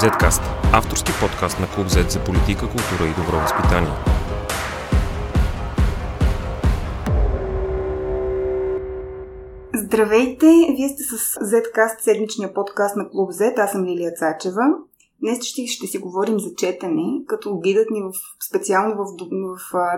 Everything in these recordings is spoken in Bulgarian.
Зедкаст – авторски подкаст на Клуб Зед за политика, култура и добро възпитание. Здравейте! Вие сте с Зедкаст, седмичния подкаст на Клуб Зед. Аз съм Лилия Цачева. Днес ще си говорим за четене, като гидът ни специално в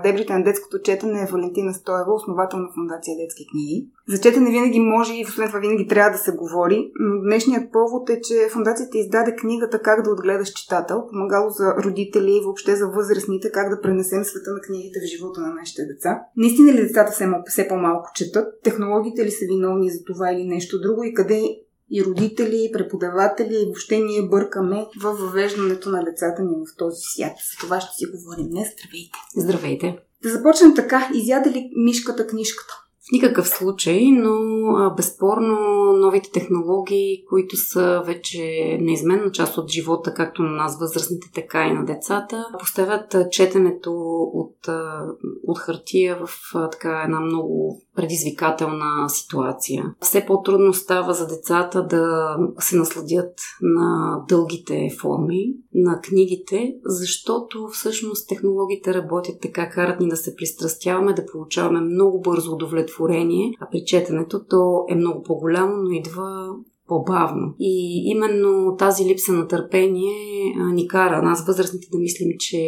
дебрите на детското четене е Валентина Стоева, основател на Фондация детски книги. За четене винаги може и освен това винаги трябва да се говори, но днешният повод е, че Фондацията издаде книгата «Как да отгледаш читател», помагало за родители и въобще за възрастните как да пренесем света на книгите в живота на нашите деца. Наистина ли децата все по-малко четат? Технологиите ли са виновни за това или нещо друго и къде и родители, и преподаватели, и въобще ние бъркаме във въвеждането на децата ни в този свят. За това ще си говорим днес. Здравейте! Здравейте! Да започнем така. Изяде ли мишката книжката? В никакъв случай, но безспорно новите технологии, които са вече неизменна част от живота, както на нас възрастните, така и на децата, поставят четенето от хартия в така една много предизвикателна ситуация. Все по-трудно става за децата да се насладят на дългите форми, на книгите, защото всъщност технологиите работят така, карат ни да се пристрастяваме, да получаваме много бързо удовлетворение, а при четенето то е много по-голямо, но идва по-бавно. И именно тази липса на търпение ни кара нас възрастните да мислим, че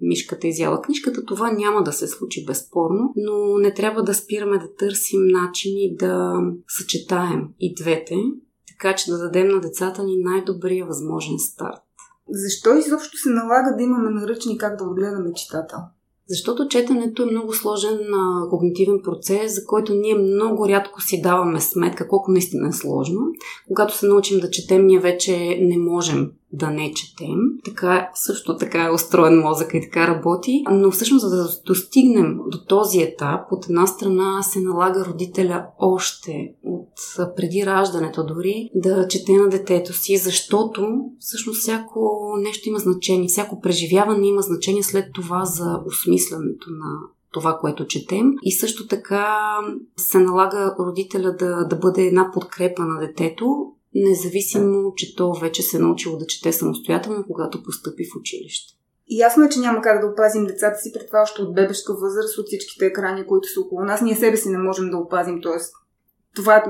мишката изяла книжката. Това няма да се случи безспорно, но не трябва да спираме да търсим начини да съчетаем и двете, така че да дадем на децата ни най-добрия възможен старт. Защо изобщо се налага да имаме наръчник как да отгледаме читател? Защото четенето е много сложен когнитивен процес, за който ние много рядко си даваме сметка, колко наистина е сложно. Когато се научим да четем, ние вече не можем да не четем. Така, също така е устроен мозъка и така работи. Но всъщност, за да достигнем до този етап, от една страна се налага родителя още от преди раждането дори да чете на детето си, защото всъщност всяко нещо има значение, всяко преживяване има значение след това за осмислянето на това, което четем. И също така се налага родителя да бъде една подкрепа на детето, независимо, че то вече се е научило да чете самостоятелно, когато постъпи в училище. Ясно е, че няма как да опазим децата си, пред това още от бебешка възраст, от всичките екрани, които са около нас. Ние себе си не можем да опазим, т.е. това е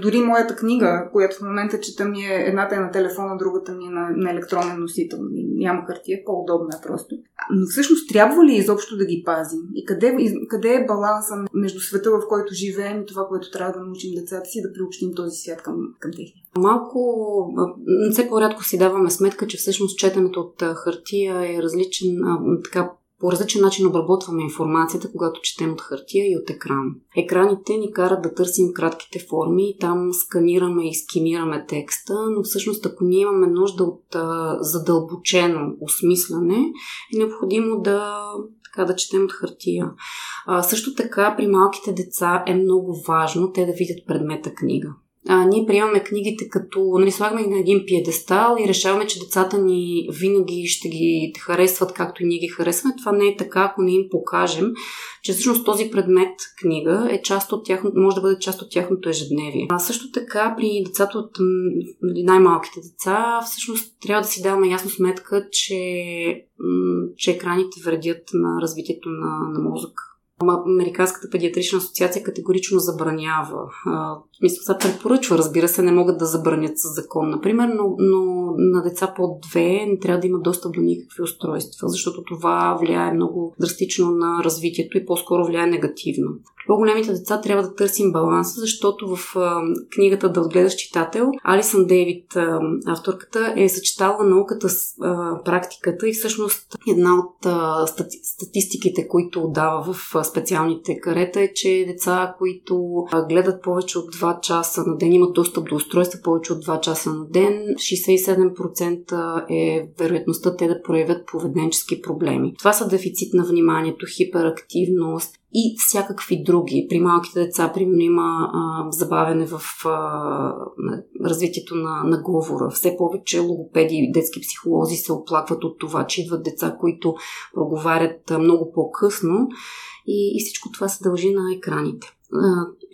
дори моята книга, която в момента чета ми е едната е на телефона, другата ми е на електронен носител. Няма хартия, по-удобно е просто. Но всъщност трябва ли изобщо да ги пазим? И къде е балансът между света, в който живеем и това, което трябва да научим децата си, да приобщим този свят към техния? Все по-рядко си даваме сметка, че всъщност четенето от хартия е различен, по различен начин обработваме информацията, когато четем от хартия и от екран. Екраните ни карат да търсим кратките форми, там сканираме и скимираме текста, но всъщност ако ние имаме нужда от задълбочено осмисляне, е необходимо да четем от хартия. Също така при малките деца е много важно те да видят предмета книга. Ние приемаме книгите като слагаме ги на един пиедестал и решаваме, че децата ни винаги ще ги харесват както и ние ги харесваме. Това не е така, ако не им покажем, че всъщност този предмет книга е може да бъде част от тяхното ежедневие. А също така при децата от най-малките деца всъщност трябва да си даваме ясно сметка, че екраните вредят на развитието на мозъка. Американската педиатрична асоциация категорично забранява. Препоръчва, разбира се, не могат да забранят със закон, например, но на деца под 2 не трябва да има достъп до никакви устройства, защото това влияе много драстично на развитието и по-скоро влияе негативно. При по-големите деца трябва да търсим баланса, защото в книгата «Да отгледаш читател» Алисан Дейвид, авторката, е съчетала науката с практиката и всъщност една от статистиките, които дава в специалните карета е, че деца, които гледат повече от 2 часа на ден, имат достъп до устройства повече от 2 часа на ден, 67% е вероятността те да проявят поведенчески проблеми. Това са дефицит на вниманието, хиперактивност и всякакви други. При малките деца, примерно, има забавяне в развитието на говора. Все повече логопеди и детски психолози се оплакват от това, че идват деца, които проговарят много по-късно и всичко това се дължи на екраните.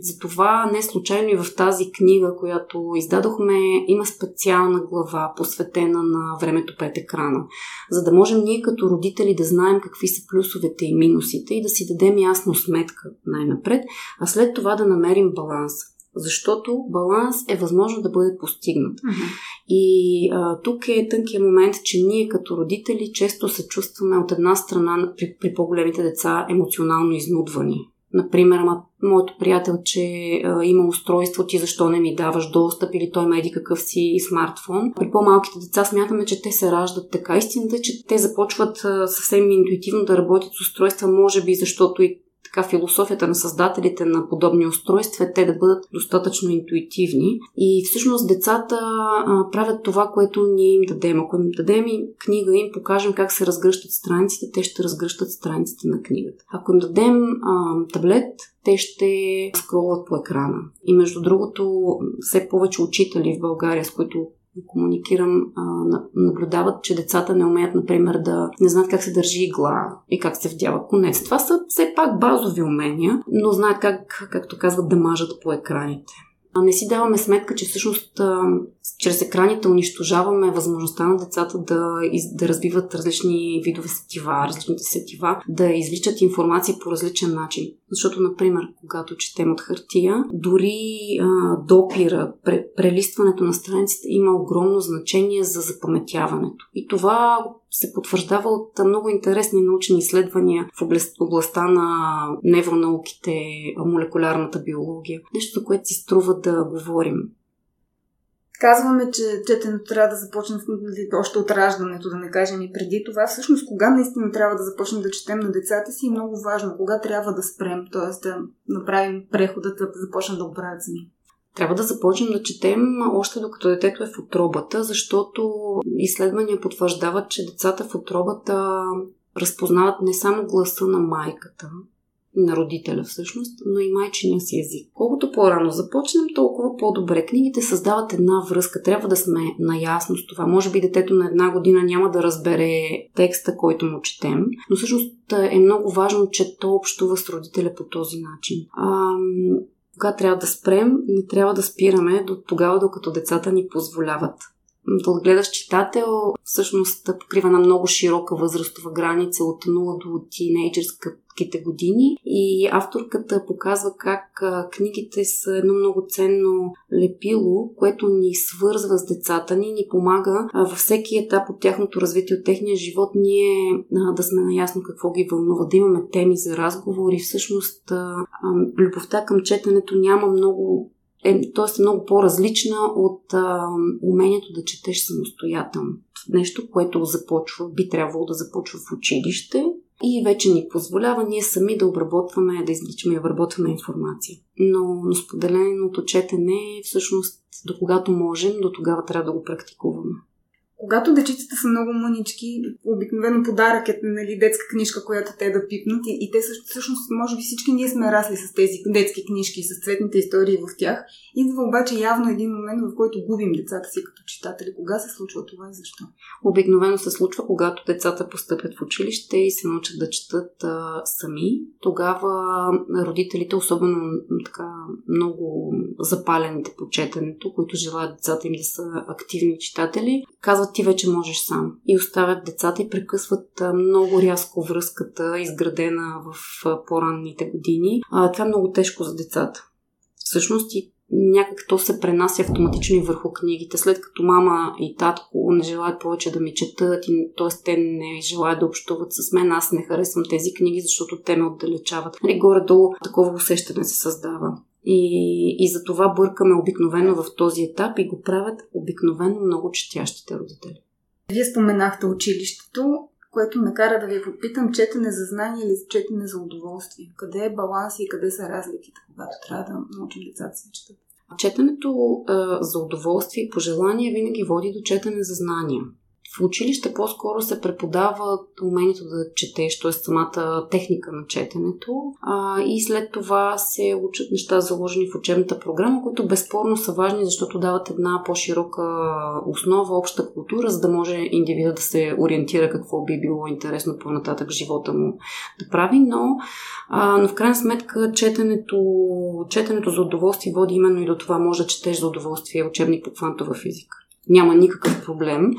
Затова не случайно и в тази книга, която издадохме, има специална глава, посветена на времето пред екрана, за да можем ние като родители да знаем какви са плюсовете и минусите и да си дадем ясно сметка най-напред, а след това да намерим баланс. Защото баланс е възможно да бъде постигнат. И тук е тънкият момент, че ние като родители често се чувстваме от една страна при по-големите деца емоционално изнудвани. Например, моето приятелче има устройство, ти защо не ми даваш достъп, или той има еди какъв си смартфон. При по-малките деца смятаме, че те се раждат така. Истината е, че те започват съвсем интуитивно да работят с устройства, може би защото и така философията на създателите на подобни устройства е те да бъдат достатъчно интуитивни. И всъщност децата правят това, което ние им дадем. Ако им дадем книга и им покажем как се разгръщат страниците, те ще разгръщат страниците на книгата. Ако им дадем таблет, те ще скролват по екрана. И между другото, все повече учители в България, с които комуникирам, наблюдават, че децата не умеят, например, не знаят как се държи игла и как се вдява конец. Това са все пак базови умения, но знаят как, както казват, да мажат по екраните. Не си даваме сметка, че всъщност чрез екраните унищожаваме възможността на децата да развиват различни видове сетива, да извличат информация по различен начин. Защото, например, когато четем от хартия, дори допира, прелистването на страниците има огромно значение за запаметяването. И това се потвърждава от много интересни научни изследвания в областта на невронауките, молекулярната биология. Нещо, за което си струва да говорим. Казваме, че четенето трябва да започне още от раждането, да не кажем и преди това. Всъщност, кога наистина трябва да започнем да четем на децата си, е много важно. Кога трябва да спрем, т.е. да направим прехода, да започнем да го правят сами. Трябва да започнем да четем още докато детето е в утробата, защото изследвания потвърждават, че децата в утробата разпознават не само гласа на майката, на родителя всъщност, но и майчиния си език. Колкото по-рано започнем, толкова по-добре. Книгите създават една връзка. Трябва да сме наясно с това. Може би детето на една година няма да разбере текста, който му четем, но всъщност е много важно, че то общува с родителя по този начин. Кога трябва да спрем? Не трябва да спираме до тогава, докато децата ни позволяват. Да гледаш читател всъщност покрива на много широка възрастова граница от 0 до тинейджърските години и авторката показва как книгите са едно много ценно лепило, което ни свързва с децата ни, ни помага във всеки етап от тяхното развитие, от техния живот, ние да сме наясно какво ги вълнува, да имаме теми за разговор и всъщност любовта към четенето е много по-различна от умението да четеш самостоятелно. Нещо, което би трябвало да започва в училище и вече ни позволява ние сами да обработваме, да извличаме и обработваме информация. Но споделеното четене всъщност до когато можем, до тогава трябва да го практикуваме. Когато дечицата са много мънички, обикновено подарък е детска книжка, която те да пипнат и те всъщност, може би всички ние сме расли с тези детски книжки, с цветните истории в тях. Идва обаче явно един момент, в който губим децата си като читатели. Кога се случва това и защо? Обикновено се случва, когато децата постъпят в училище и се научат да четат сами. Тогава родителите, особено така много запалените по четенето, които желаят децата им да са активни читатели, казват: ти вече можеш сам. И оставят децата и прекъсват много рязко връзката, изградена в по-ранните години. Това е много тежко за децата. Всъщност и някак то се пренася автоматично и върху книгите. След като мама и татко не желаят повече да ми четат, т.е. те не желаят да общуват с мен, аз не харесвам тези книги, защото те ме отдалечават. Горе-долу такова усещане се създава. И за това бъркаме обикновено в този етап и го правят обикновено много четящите родители. Вие споменахте училището, което ме кара да ви попитам: четене за знание или четене за удоволствие? Къде е баланс и къде са разликите, когато трябва да научим децата си четат? Четенето за удоволствие и пожелание винаги води до четене за знания. в училище по-скоро се преподава умението да четеш, т.е. самата техника на четенето, и след това се учат неща, заложени в учебната програма, които безспорно са важни, защото дават една по-широка основа, обща култура, за да може индивидът да се ориентира какво би било интересно по-нататък живота му да прави, но в крайна сметка четенето за удоволствие води именно и до това. Може да четеш за удоволствие учебник по квантова физика. Няма никакъв проблем.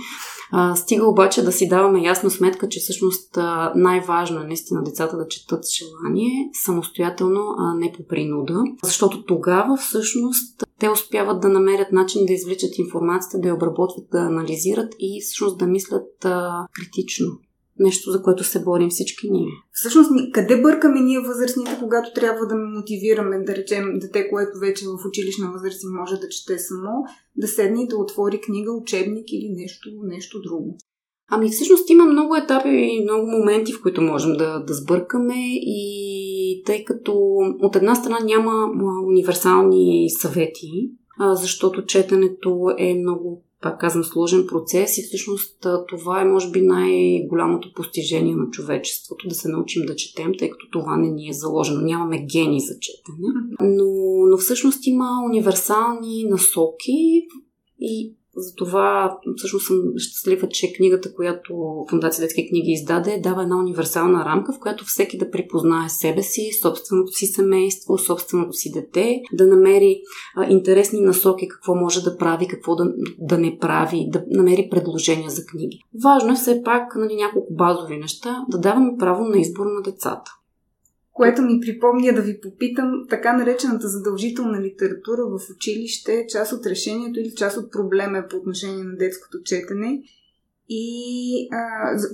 Стига обаче да си даваме ясна сметка, че всъщност най-важно е наистина децата да четат с желание, самостоятелно, а не по принуда. Защото тогава всъщност те успяват да намерят начин да извличат информацията, да я обработват, да анализират и всъщност да мислят критично. Нещо, за което се борим всички ние. Всъщност, къде бъркаме ние възрастните, когато трябва да мотивираме, да речем, дете, което вече в училищна възраст може да чете само, да седне и да отвори книга, учебник или нещо друго? Ами всъщност има много етапи и много моменти, в които можем да сбъркаме, и тъй като от една страна няма универсални съвети, защото четенето е много, пак казвам, сложен процес и всъщност това е може би най-голямото постижение на човечеството, да се научим да четем, тъй като това не ни е заложено. Нямаме гени за четене, но всъщност има универсални насоки и затова всъщност съм щастлива, че книгата, която Фондация детски книги издаде, дава една универсална рамка, в която всеки да припознае себе си, собственото си семейство, собственото си дете, да намери интересни насоки, какво може да прави, какво да не прави, да намери предложения за книги. Важно е все пак, няколко базови неща, да даваме право на избор на децата. Което ми припомня да ви попитам, така наречената задължителна литература в училище е част от решението или част от проблема по отношение на детското четене. И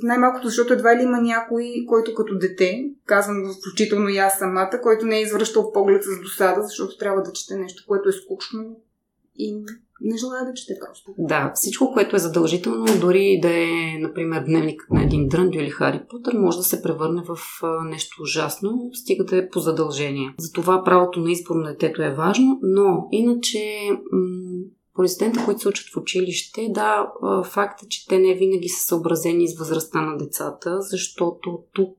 най-малкото, защото едва ли има някой, който като дете, казвам го включително и аз самата, който не е извръщал поглед с досада, защото трябва да чете нещо, което е скучно и не желая да чете просто. Да, всичко, което е задължително, дори да е, например, дневникът на един дръндю или Хари Потър, може да се превърне в нещо ужасно, стига да е по задължение. Затова правото на избор на детето е важно, но иначе полицетенти, които се учат в училище, да, факт е, че те не винаги са съобразени с възрастта на децата, защото тук,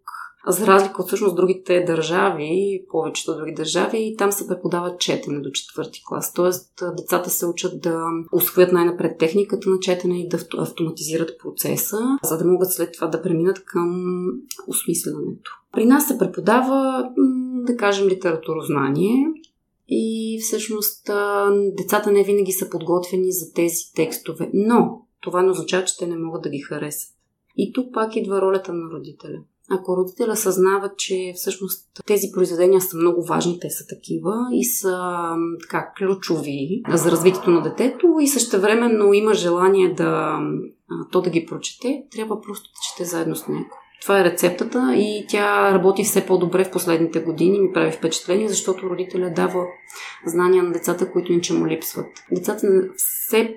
за разлика от всъщност другите държави, повечето други държави, там се преподава четене до 4-ти клас. Тоест, децата се учат да усвоят най-напред техниката на четене и да автоматизират процеса, за да могат след това да преминат към осмислянето. При нас се преподава, да кажем, литературознание, и всъщност децата не винаги са подготвени за тези текстове, но това не означава, че те не могат да ги харесат. И тук пак идва ролята на родителя. Ако родителя съзнава, че всъщност тези произведения са много важни, те са такива и са така ключови за развитието на детето и същевременно има желание да ги прочете, трябва просто да чете заедно с него. Това е рецептата и тя работи все по-добре в последните години, ми прави впечатление, защото родителя дава знания на децата, които иначе му липсват. Децата все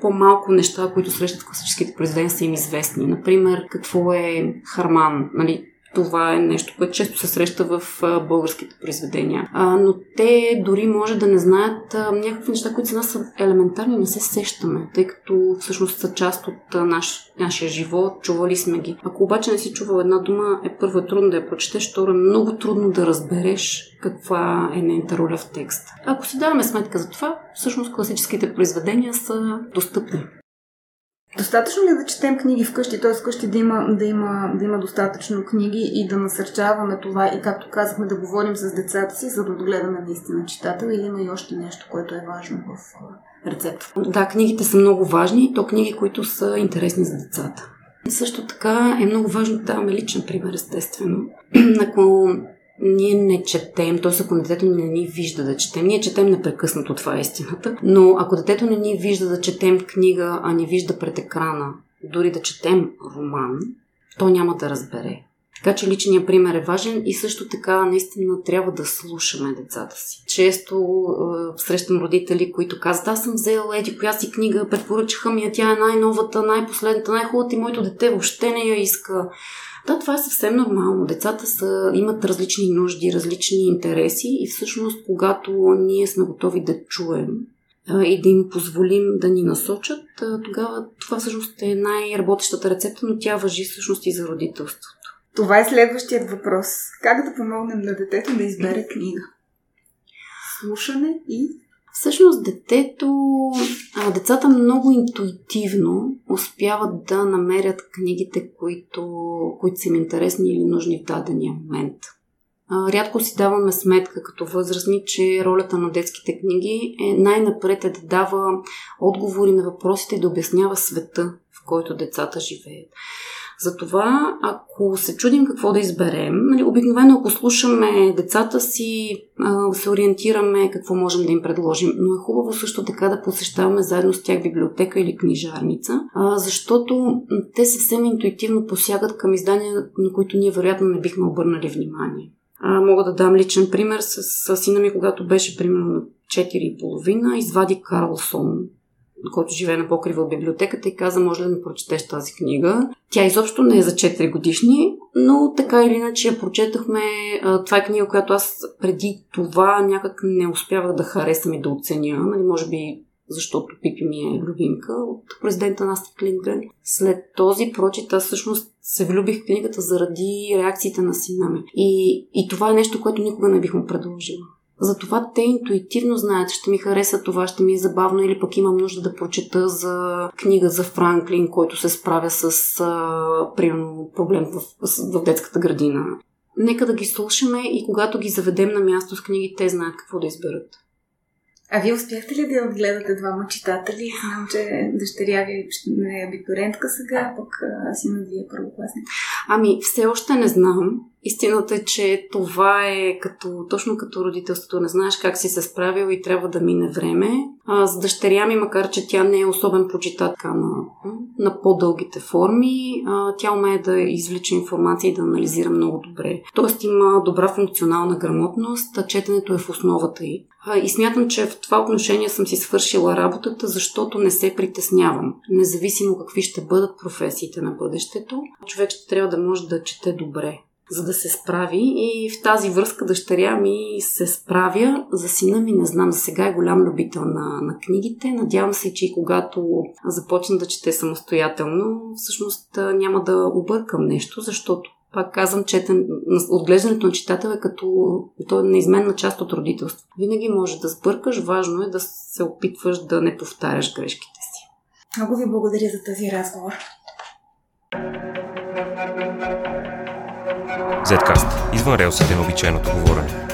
по-малко неща, които срещат в класическите произведения, са им известни. Например, какво е харман, нали? Това е нещо, което често се среща в българските произведения. Но те дори може да не знаят някакви неща, които за нас са елементарни, не се сещаме, тъй като всъщност са част от нашия живот, чували сме ги. Ако обаче не си чувал една дума, първо е трудно да я прочетеш, второ е много трудно да разбереш каква е нейната роля в текст. Ако си даваме сметка за това, всъщност класическите произведения са достъпни. Достатъчно ли да четем книги вкъщи, т.е. вкъщи да има достатъчно книги и да насърчаваме това и, както казахме, да говорим с децата си, за да отгледаме наистина читател, или има и още нещо, което е важно в рецепта? Да, книгите са много важни, и то книги, които са интересни за децата. Също така е много важно да даваме личен пример, естествено. Ако ние не четем, т.е. ако детето не ни вижда да четем, ние четем непрекъснато, това е истината, но ако детето не ни вижда да четем книга, а ни вижда пред екрана, дори да четем роман, то няма да разбере. Така че личният пример е важен и също така наистина трябва да слушаме децата си. Често срещам родители, които казват: аз съм взела коя си книга, препоръчаха ми я, тя е най-новата, най-последната, най-хубавата и моето дете въобще не я иска. Да, това е съвсем нормално. Децата имат различни нужди, различни интереси и всъщност когато ние сме готови да чуем и да им позволим да ни насочат, тогава това всъщност е най-работещата рецепта, но тя важи всъщност и за родителството. Това е следващият въпрос. Как да помогнем на детето да избере книга? Слушане и... Всъщност децата много интуитивно успяват да намерят книгите, които са им интересни или нужни в дадения момент. Рядко си даваме сметка като възрастни, че ролята на детските книги е най-напред да дава отговори на въпросите и да обяснява света, в който децата живеят. Затова, ако се чудим какво да изберем, обикновено ако слушаме децата си, се ориентираме какво можем да им предложим. Но е хубаво също така да посещаваме заедно с тях библиотека или книжарница, защото те съвсем интуитивно посягат към издания, на които ние вероятно не бихме обърнали внимание. Мога да дам личен пример с сина ми, когато беше примерно 4,5, извади Карлсон, който живее на покрива от библиотеката, и каза: може ли да ми прочетеш тази книга? Тя изобщо не е за 4 годишни, но така или иначе я прочетахме. Това е книга, която аз преди това някак не успявах да харесам и да оценя. Може би защото Пипи ми е любимка от президента на Астрид Линдгрен. След този прочит аз всъщност се влюбих в книгата заради реакциите на сина ми. И това е нещо, което никога не бих му предложила. Затова те интуитивно знаят, ще ми хареса това, ще ми е забавно, или пък имам нужда да прочета за книга за Франклин, който се справя с примерно проблем в детската градина. Нека да ги слушаме и когато ги заведем на място с книги, те знаят какво да изберат. А вие успяхте ли да отгледате двама читатели? Знам, че дъщеря ви е абитурентка сега, пък синът ви е първокласник. Все още не знам. Истината е, че това е точно като родителството. Не знаеш как си се справил и трябва да мине време. С дъщеря ми, макар че тя не е особен почитатка на по-дългите форми, тя умее да извлича информация и да анализира много добре. Тоест има добра функционална грамотност, четенето е в основата ѝ. И смятам, че в това отношение съм си свършила работата, защото не се притеснявам. Независимо какви ще бъдат професиите на бъдещето, човек ще трябва да може да чете добре, за да се справи, и в тази връзка дъщеря ми се справя. За сина ми не знам, за сега е голям любител на книгите. Надявам се, че и когато започна да чете самостоятелно, всъщност няма да объркам нещо, защото, пак казвам, отглеждането на читател е като неизменна част от родителството. Винаги може да сбъркаш, важно е да се опитваш да не повтаряш грешките си. Много ви благодаря за този разговор. Зедкаст. Извън релсите на обичайното говорене.